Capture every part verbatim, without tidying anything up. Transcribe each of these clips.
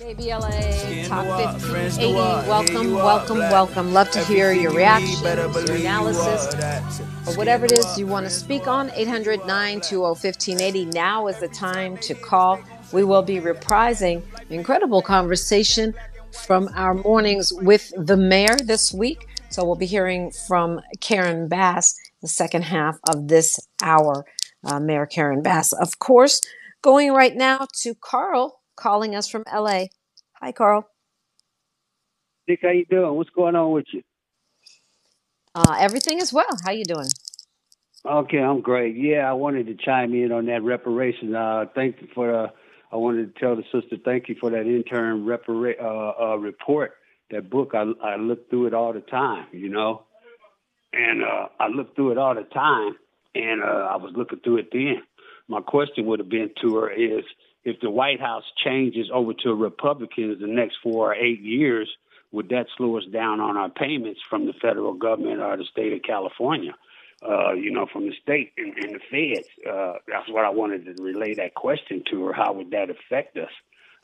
K B L A Top fifteen eighty, welcome, welcome, welcome. Love to hear your reactions, your analysis, or whatever it is you want to speak on. eight hundred, nine two zero, one five eight zero. Now is the time to call. We will be reprising the incredible conversation from our mornings with the mayor this week. So we'll be hearing from Karen Bass the second half of this hour. Uh, Mayor Karen Bass, of course. Going right now to Carl, calling us from L A. Hi, Carl. Dick, how you doing? What's going on with you? Uh, everything is well. How you doing? Okay, I'm great. Yeah, I wanted to chime in on that reparation. Uh, thank you for. Uh, I wanted to tell the sister thank you for that interim repara- uh, uh, report. That book, I, I look through it all the time, you know, and uh, I look through it all the time, and uh, I was looking through it then. My question would have been to her is, if the White House changes over to Republicans the next four or eight years, would that slow us down on our payments from the federal government or the state of California, uh, you know, from the state and, and the feds? Uh, that's what I wanted to relay that question to her. How would that affect us?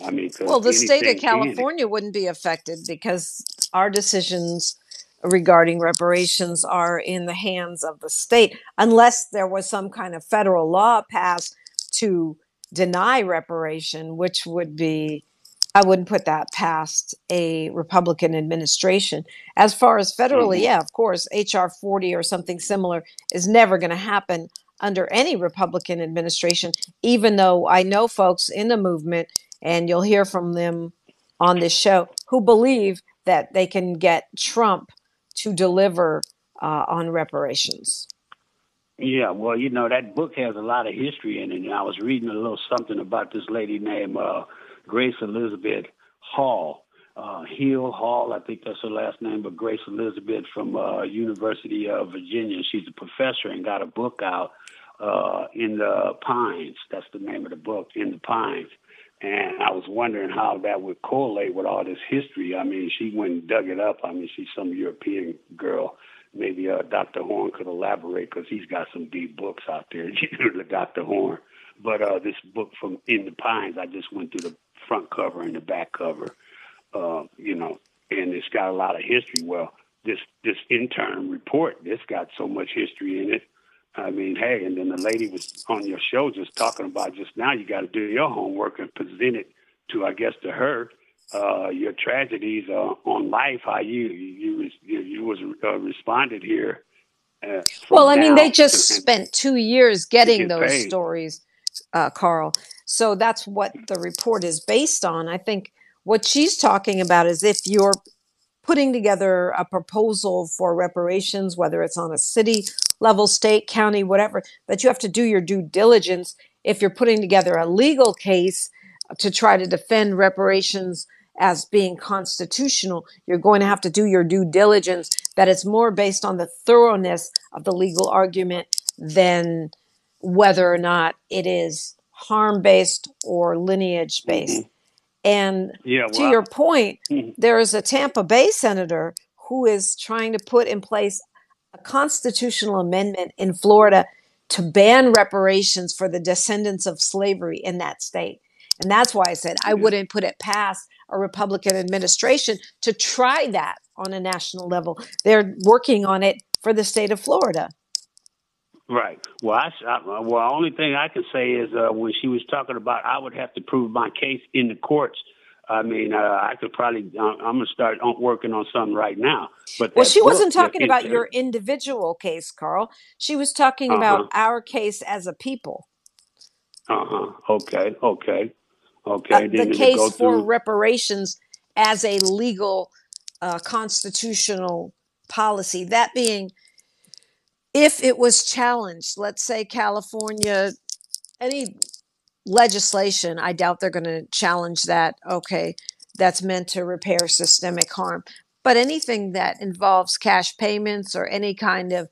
I mean, well, the state of California can. wouldn't be affected because our decisions regarding reparations are in the hands of the state, unless there was some kind of federal law passed to deny reparation, which would be, I wouldn't put that past a Republican administration. As far as federally, mm-hmm. yeah, of course, H R forty or something similar is never going to happen under any Republican administration, even though I know folks in the movement, and you'll hear from them on this show, who believe that they can get Trump to deliver uh, on reparations. Yeah, well, you know, that book has a lot of history in it. And I was reading a little something about this lady named uh, Grace Elizabeth Hall, uh, Hill Hall, I think that's her last name, but Grace Elizabeth from uh, University of Virginia. She's a professor and got a book out, uh, In the Pines. That's the name of the book, In the Pines. And I was wondering how that would correlate with all this history. I mean, she went and dug it up. I mean, she's some European girl. Maybe uh, Doctor Horn could elaborate because he's got some deep books out there, Doctor Horn. But uh, this book from In the Pines, I just went through the front cover and the back cover, uh, you know, and it's got a lot of history. Well, this this intern report, it's got so much history in it. I mean, hey, and then the lady was on your show just talking about just now, you got to do your homework and present it to, I guess, to her. Uh, your tragedies uh, on life, how you you you, you was uh, responded here. Uh, well, I mean, they just to, spent two years getting get those paid. stories, uh, Carl. So that's what the report is based on. I think what she's talking about is if you're putting together a proposal for reparations, whether it's on a city level, state, county, whatever, that you have to do your due diligence if you're putting together a legal case to try to defend reparations as being constitutional. You're going to have to do your due diligence, that it's more based on the thoroughness of the legal argument than whether or not it is harm-based or lineage-based. Mm-hmm. And yeah, well, to your point, mm-hmm. there is a Tampa Bay senator who is trying to put in place a constitutional amendment in Florida to ban reparations for the descendants of slavery in that state. And that's why I said I wouldn't put it past a Republican administration to try that on a national level. They're working on it for the state of Florida. Right. Well, I, I, well, only thing I can say is uh, when she was talking about I would have to prove my case in the courts. I mean, uh, I could probably – I'm going to start working on something right now. But well, she book, wasn't talking about inter- your individual case, Carl. She was talking uh-huh. about our case as a people. Uh-huh. Okay. Okay. Okay. Uh, the case go for reparations as a legal uh, constitutional policy, that being if it was challenged, let's say California, any legislation, I doubt they're going to challenge that. Okay. That's meant to repair systemic harm, but anything that involves cash payments or any kind of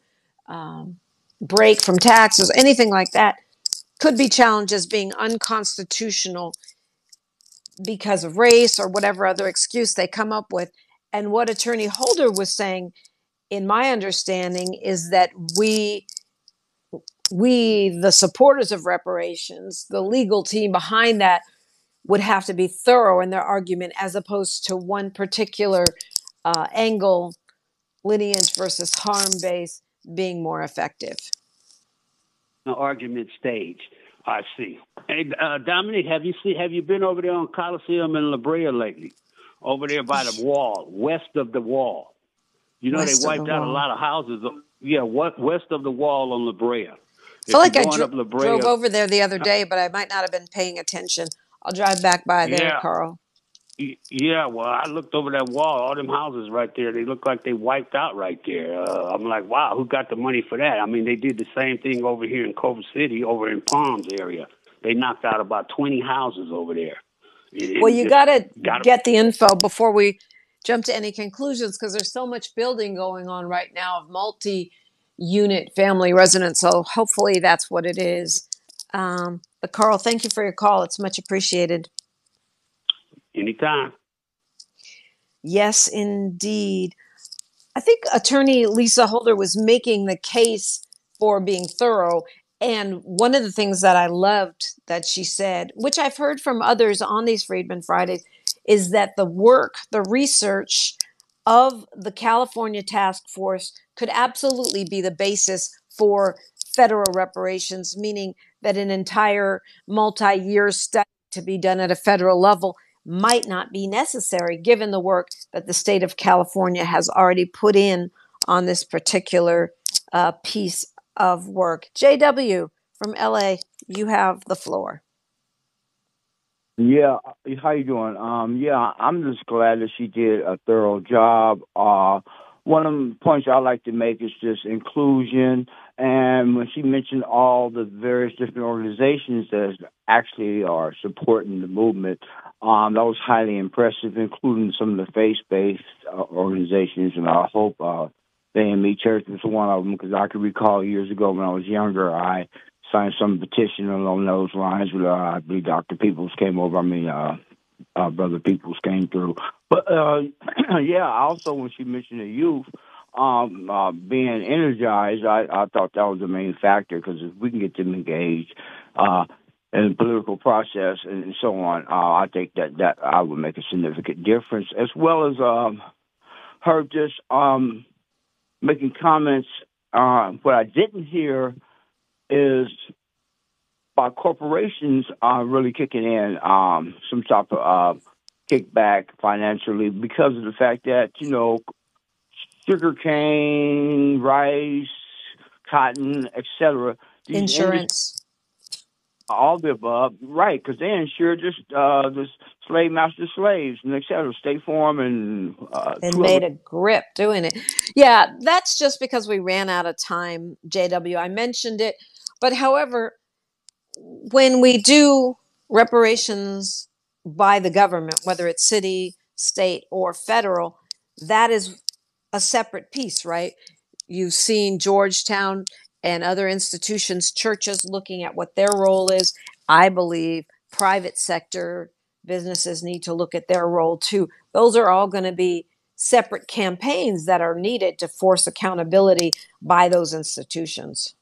um, break from taxes, anything like that, could be challenged as being unconstitutional because of race or whatever other excuse they come up with. And what Attorney Holder was saying, in my understanding, is that we, we, the supporters of reparations, the legal team behind that, would have to be thorough in their argument as opposed to one particular uh, angle, lineage versus harm base, being more effective. The argument stage, I see. Hey, uh, Dominique, have you seen? Have you been over there on Coliseum and La Brea lately? Over there by the wall, west of the wall. You know, west they wiped the out wall. a lot of houses. Yeah, what, west of the wall on La Brea. I feel like I dro La Brea, drove over there the other day, but I might not have been paying attention. I'll drive back by there, yeah. Carl. Yeah, well, I looked over that wall. All them houses right there, they look like they wiped out right there. Uh, I'm like, wow, who got the money for that? I mean, they did the same thing over here in Culver City, over in Palms area. They knocked out about twenty houses over there. It, well, you got to get the info before we jump to any conclusions, because there's so much building going on right now of multi-unit family residence. So hopefully that's what it is. Um, but Carl, thank you for your call. It's much appreciated. Anytime. Yes, indeed. I think Attorney Lisa Holder was making the case for being thorough. And one of the things that I loved that she said, which I've heard from others on these Freedmen Fridays, is that the work, the research of the California task force could absolutely be the basis for federal reparations, meaning that an entire multi-year study to be done at a federal level might not be necessary given the work that the state of California has already put in on this particular uh, piece of work. J W from L A, you have the floor. Yeah, how you doing? Um, yeah, I'm just glad that she did a thorough job. Uh, one of the points I like to make is just inclusion. And when she mentioned all the various different organizations that actually are supporting the movement, um, that was highly impressive, including some of the faith-based uh, organizations. And I hope uh, the A M E Church was one of them, because I can recall years ago when I was younger, I signed some petition along those lines. With, uh, I believe Doctor Peoples came over. I mean, uh, uh, Brother Peoples came through. But, uh, yeah, also when she mentioned the youth, Um, uh, being energized, I, I thought that was the main factor, because if we can get them engaged uh, in the political process and, and so on, uh, I think that, that I would make a significant difference, as well as um, her just um, making comments. Uh, what I didn't hear is by corporations uh, really kicking in um, some type of uh, kickback financially, because of the fact that, you know, sugarcane, rice, cotton, et cetera. Insurance. All the above, right, because they insured just uh, the slave master slaves and et cetera. State Farm and... Uh, they made a grip doing it. Yeah, that's just because we ran out of time, J W. I mentioned it. But however, when we do reparations by the government, whether it's city, state, or federal, that is a separate piece, right? You've seen Georgetown and other institutions, churches, looking at what their role is. I believe private sector businesses need to look at their role too. Those are all going to be separate campaigns that are needed to force accountability by those institutions.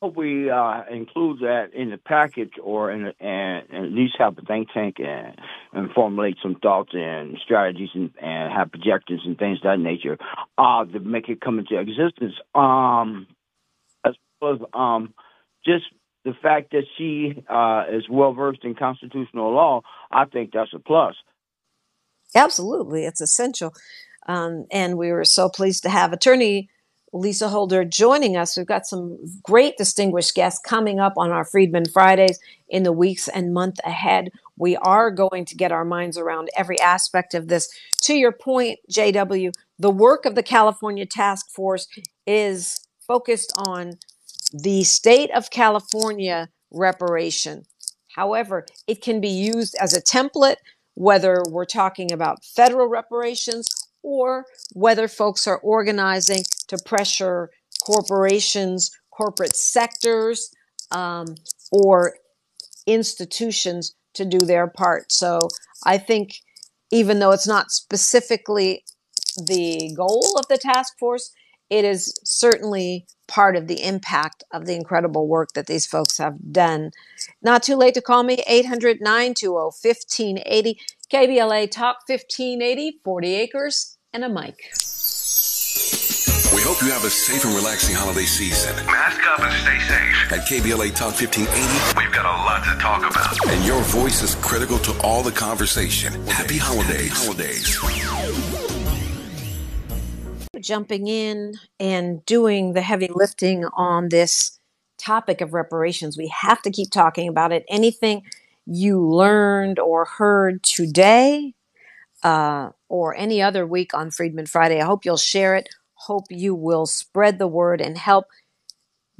Hope we uh, include that in the package, or in, and, and at least have a think tank and, and formulate some thoughts and strategies, and, and have projections and things of that nature uh, to make it come into existence. Um, as well as um, just the fact that she uh, is well-versed in constitutional law, I think that's a plus. Absolutely. It's essential. Um, and we were so pleased to have Attorney Lisa Holder joining us. We've got some great distinguished guests coming up on our Freedmen Fridays in the weeks and month ahead. We are going to get our minds around every aspect of this. To your point, J W, the work of the California Task Force is focused on the state of California reparation. However, it can be used as a template, whether we're talking about federal reparations or whether folks are organizing to pressure corporations, corporate sectors, um, or institutions to do their part. So I think even though it's not specifically the goal of the task force, it is certainly part of the impact of the incredible work that these folks have done. Not too late to call me, eight hundred, nine two zero, one five eight zero, K B L A Talk fifteen eighty, forty acres and a mic. We hope you have a safe and relaxing holiday season. Mask up and stay safe. At K B L A Talk fifteen eighty, we've got a lot to talk about. And your voice is critical to all the conversation. Happy holidays. Happy holidays. Jumping in and doing the heavy lifting on this topic of reparations. We have to keep talking about it. Anything you learned or heard today uh, or any other week on Freedmen Friday, I hope you'll share it. Hope you will spread the word and help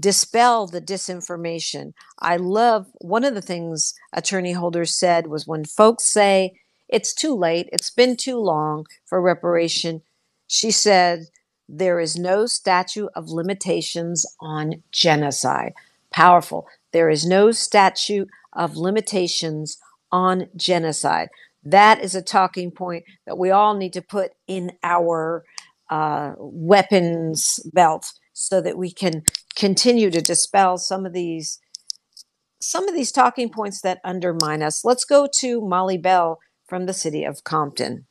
dispel the disinformation. I love one of the things Attorney Holder said was when folks say it's too late, it's been too long for reparation. She said, there is no statute of limitations on genocide. Powerful. There is no statute of limitations on genocide. That is a talking point that we all need to put in our uh, weapons belt so that we can continue to dispel some of these some of these talking points that undermine us. Let's go to Molly Bell from the city of Compton.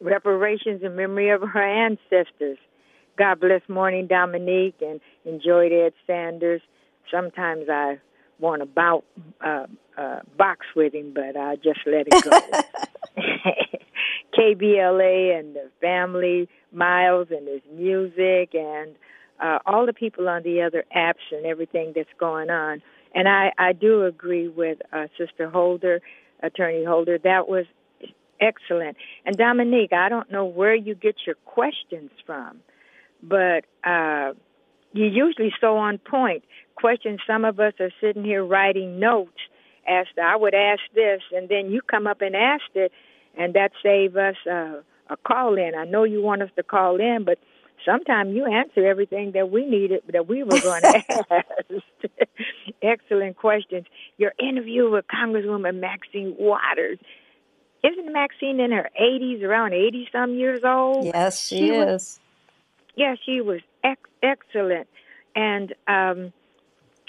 Reparations in memory of her ancestors. God bless Morning Dominique and enjoyed Ed Sanders. Sometimes I want to bout, uh, uh, box with him, but I just let it go. K B L A and the family, Miles and his music, and uh, all the people on the other apps and everything that's going on. And I, I do agree with uh, Sister Holder, Attorney Holder. That was excellent. And Dominique, I don't know where you get your questions from, but uh, you're usually so on point. Questions, some of us are sitting here writing notes as to, I would ask this, and then you come up and ask it, and that saved us uh, a call-in. I know you want us to call in, but sometimes you answer everything that we needed, that we were going to ask. Excellent questions. Your interview with Congresswoman Maxine Waters. Isn't Maxine in her eighties, around eighty-some years old? Yes, she, she is. Was, yeah, she was ex- excellent. And um,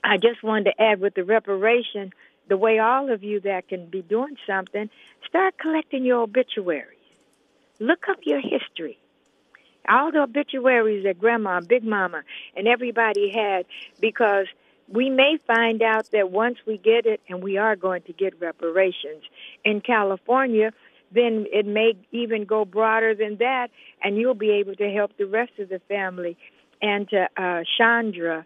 I just wanted to add with the reparation, the way all of you that can be doing something, start collecting your obituaries. Look up your history. All the obituaries that Grandma, Big Mama, and everybody had, because we may find out that once we get it, and we are going to get reparations in California, then it may even go broader than that, and you'll be able to help the rest of the family. And to uh, Chandra,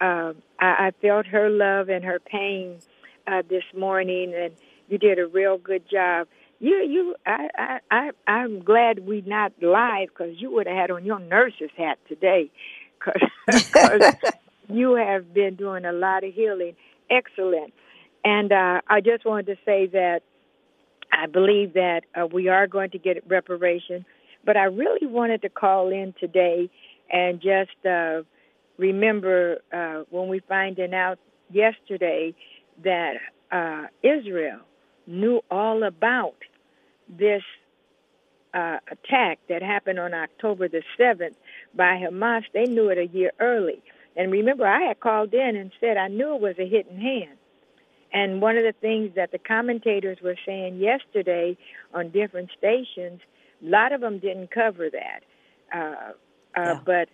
uh, I-, I felt her love and her pain uh, this morning, and you did a real good job. You, you, I, I, I I'm glad we not live, because you would have had on your nurse's hat today, because. You have been doing a lot of healing. Excellent. And uh, I just wanted to say that I believe that uh, we are going to get reparation. But I really wanted to call in today and just uh, remember uh, when we finding out yesterday that uh, Israel knew all about this uh, attack that happened on October the seventh by Hamas. They knew it a year early. And remember, I had called in and said I knew it was a hidden hand. And one of the things that the commentators were saying yesterday on different stations, a lot of them didn't cover that. Uh, uh, yeah. But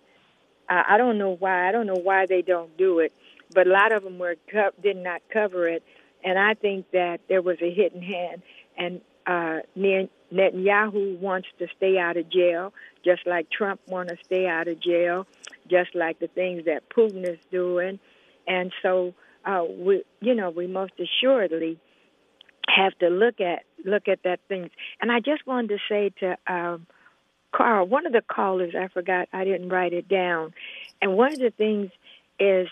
uh, I don't know why. I don't know why they don't do it. But a lot of them were co- did not cover it. And I think that there was a hidden hand. And uh, Netanyahu wants to stay out of jail, just like Trump wants to stay out of jail, just like the things that Putin is doing. And so, uh, we, you know, we most assuredly have to look at look at that things. And I just wanted to say to um, Carl, one of the callers, I forgot, I didn't write it down. And one of the things is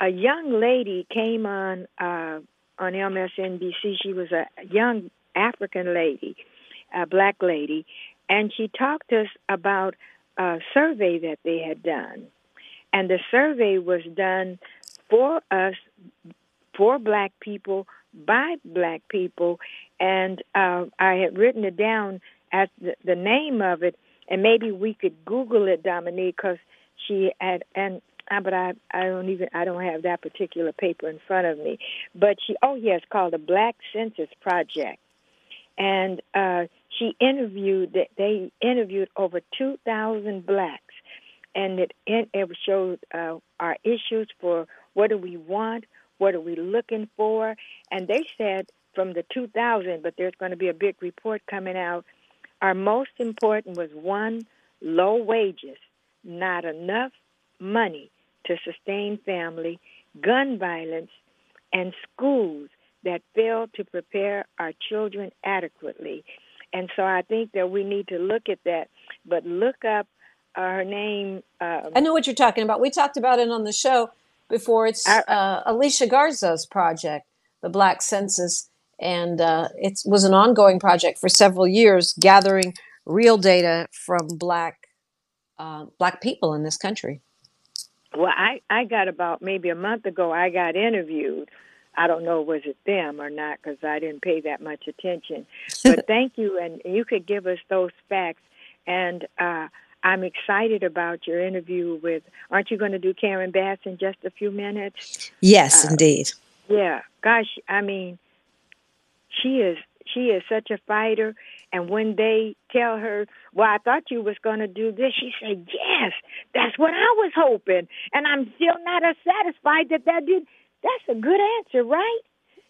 a young lady came on uh, on M S N B C. She was a young African lady, a black lady, and she talked to us about a survey that they had done. And the survey was done for us, for black people, by black people. And uh, I had written it down as the, the name of it, And maybe we could Google it, Dominique, because she had, and but I, I don't even, I don't have that particular paper in front of me. But she, oh yeah, it's called the Black Census Project. And uh, she interviewed, they interviewed over two thousand blacks. And it, it showed uh, our issues for what do we want, what are we looking for. And they said from the two thousand, but there's going to be a big report coming out, our most important was, one, low wages, not enough money to sustain family, gun violence, and schools that fail to prepare our children adequately. And so I think that we need to look at that, but look up uh, her name. Um, I know what you're talking about. We talked about it on the show before. It's our, uh, Alicia Garza's project, the Black Census, and uh, it was an ongoing project for several years, gathering real data from Black uh, Black people in this country. Well, I, I got about maybe a month ago, I got interviewed. I don't know was it them or not because I didn't pay that much attention. But thank you, and you could give us those facts. And uh, I'm excited about your interview with, aren't you going to do Karen Bass in just a few minutes? Yes, uh, indeed. Yeah, gosh, I mean, she is she is such a fighter. And when they tell her, well, I thought you was going to do this, she said, yes, that's what I was hoping. And I'm still not as satisfied that that did. That's a good answer, right?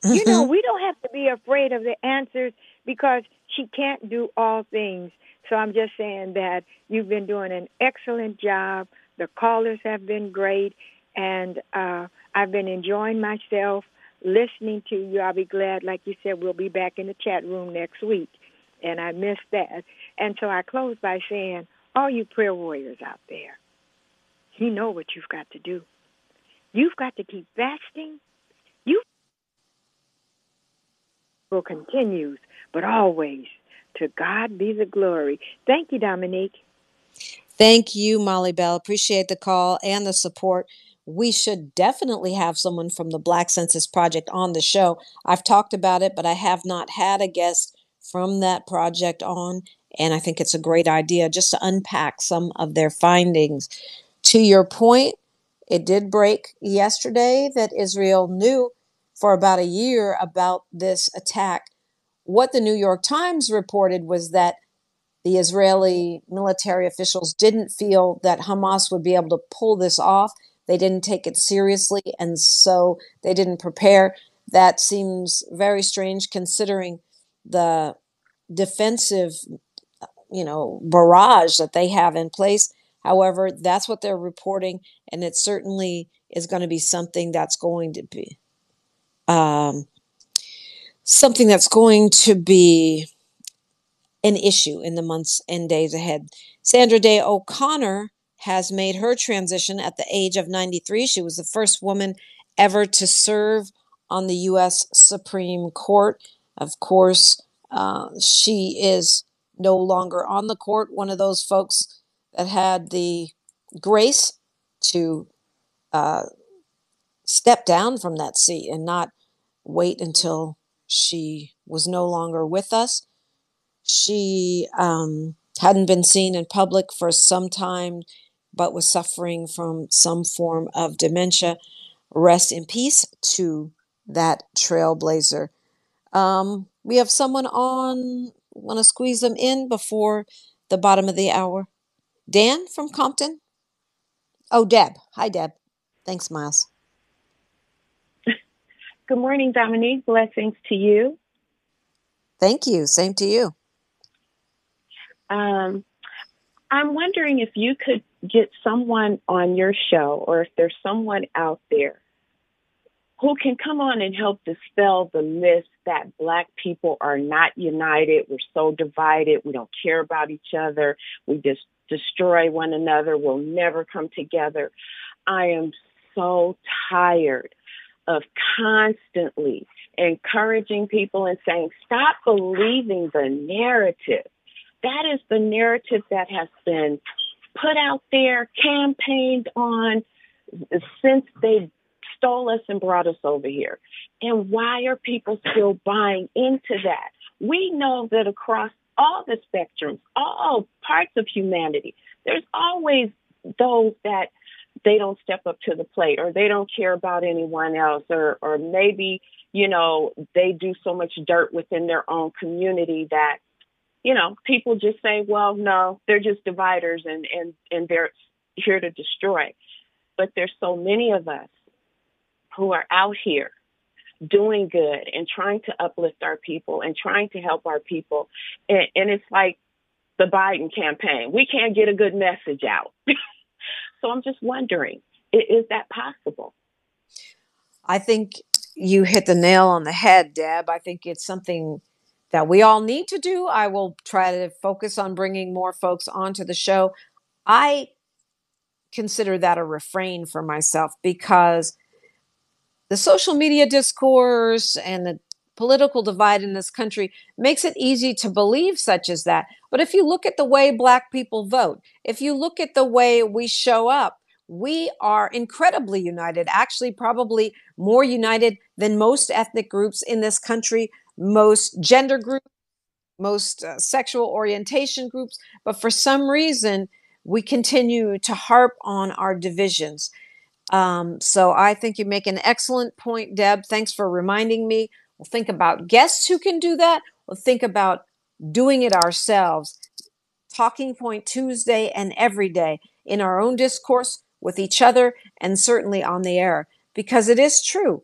Mm-hmm. You know, we don't have to be afraid of the answers because she can't do all things. So I'm just saying that you've been doing an excellent job. The callers have been great. And uh, I've been enjoying myself listening to you. I'll be glad, like you said, we'll be back in the chat room next week. And I missed that. And so I close by saying, all you prayer warriors out there, you know what you've got to do. You've got to keep fasting. You will continues, but always to God be the glory. Thank you, Dominique. Thank you, Molly Bell. Appreciate the call and the support. We should definitely have someone from the Black Census Project on the show. I've talked about it, but I have not had a guest from that project on, and I think it's a great idea just to unpack some of their findings. To your point, it did break yesterday that Israel knew for about a year about this attack. What the New York Times reported was that the Israeli military officials didn't feel that Hamas would be able to pull this off. They didn't take it seriously, and so they didn't prepare. That seems very strange considering the defensive, you know, barrage that they have in place. However, that's what they're reporting, and it certainly is going to be something that's going to be um, something that's going to be an issue in the months and days ahead. Sandra Day O'Connor has made her transition at the age of ninety-three. She was the first woman ever to serve on the U S Supreme Court. Of course, uh, she is no longer on the court. One of those folks that had the grace to uh, step down from that seat and not wait until she was no longer with us. She um, hadn't been seen in public for some time, but was suffering from some form of dementia. Rest in peace to that trailblazer. Um, we have someone on. Want to squeeze them in before the bottom of the hour? Dan from Compton. Oh, Deb. Hi, Deb. Thanks, Miles. Good morning, Dominique. Blessings to you. Thank you. Same to you. Um, I'm wondering if you could get someone on your show or if there's someone out there who can come on and help dispel the myth that Black people are not united. We're so divided. We don't care about each other. We just destroy one another. We'll never come together. I am so tired of constantly encouraging people and saying, stop believing the narrative. That is the narrative that has been put out there, campaigned on since they stole us and brought us over here. And why are people still buying into that? We know that across all the spectrums, all parts of humanity. There's always those that they don't step up to the plate, or they don't care about anyone else, or or maybe, you know, they do so much dirt within their own community that, you know, people just say, well, no, they're just dividers and, and, and they're here to destroy. But there's so many of us who are out here doing good and trying to uplift our people and trying to help our people. And, and it's like the Biden campaign. We can't get a good message out. So I'm just wondering, is that possible? I think you hit the nail on the head, Deb. I think it's something that we all need to do. I will try to focus on bringing more folks onto the show. I consider that a refrain for myself, because the social media discourse and the political divide in this country makes it easy to believe such as that. But if you look at the way Black people vote, if you look at the way we show up, we are incredibly united, actually probably more united than most ethnic groups in this country, most gender groups, most uh, sexual orientation groups. But for some reason, we continue to harp on our divisions. Um, so I think you make an excellent point, Deb. Thanks for reminding me. We'll think about guests who can do that. We'll think about doing it ourselves. Talking Point Tuesday and every day in our own discourse with each other and certainly on the air. Because it is true.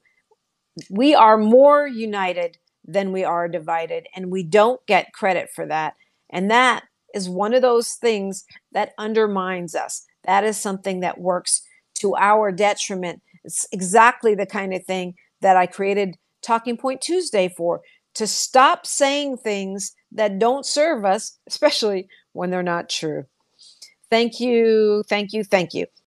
We are more united than we are divided, and we don't get credit for that. And that is one of those things that undermines us. That is something that works to our detriment. It's exactly the kind of thing that I created Talking Point Tuesday for, to stop saying things that don't serve us, especially when they're not true. Thank you, thank you, thank you.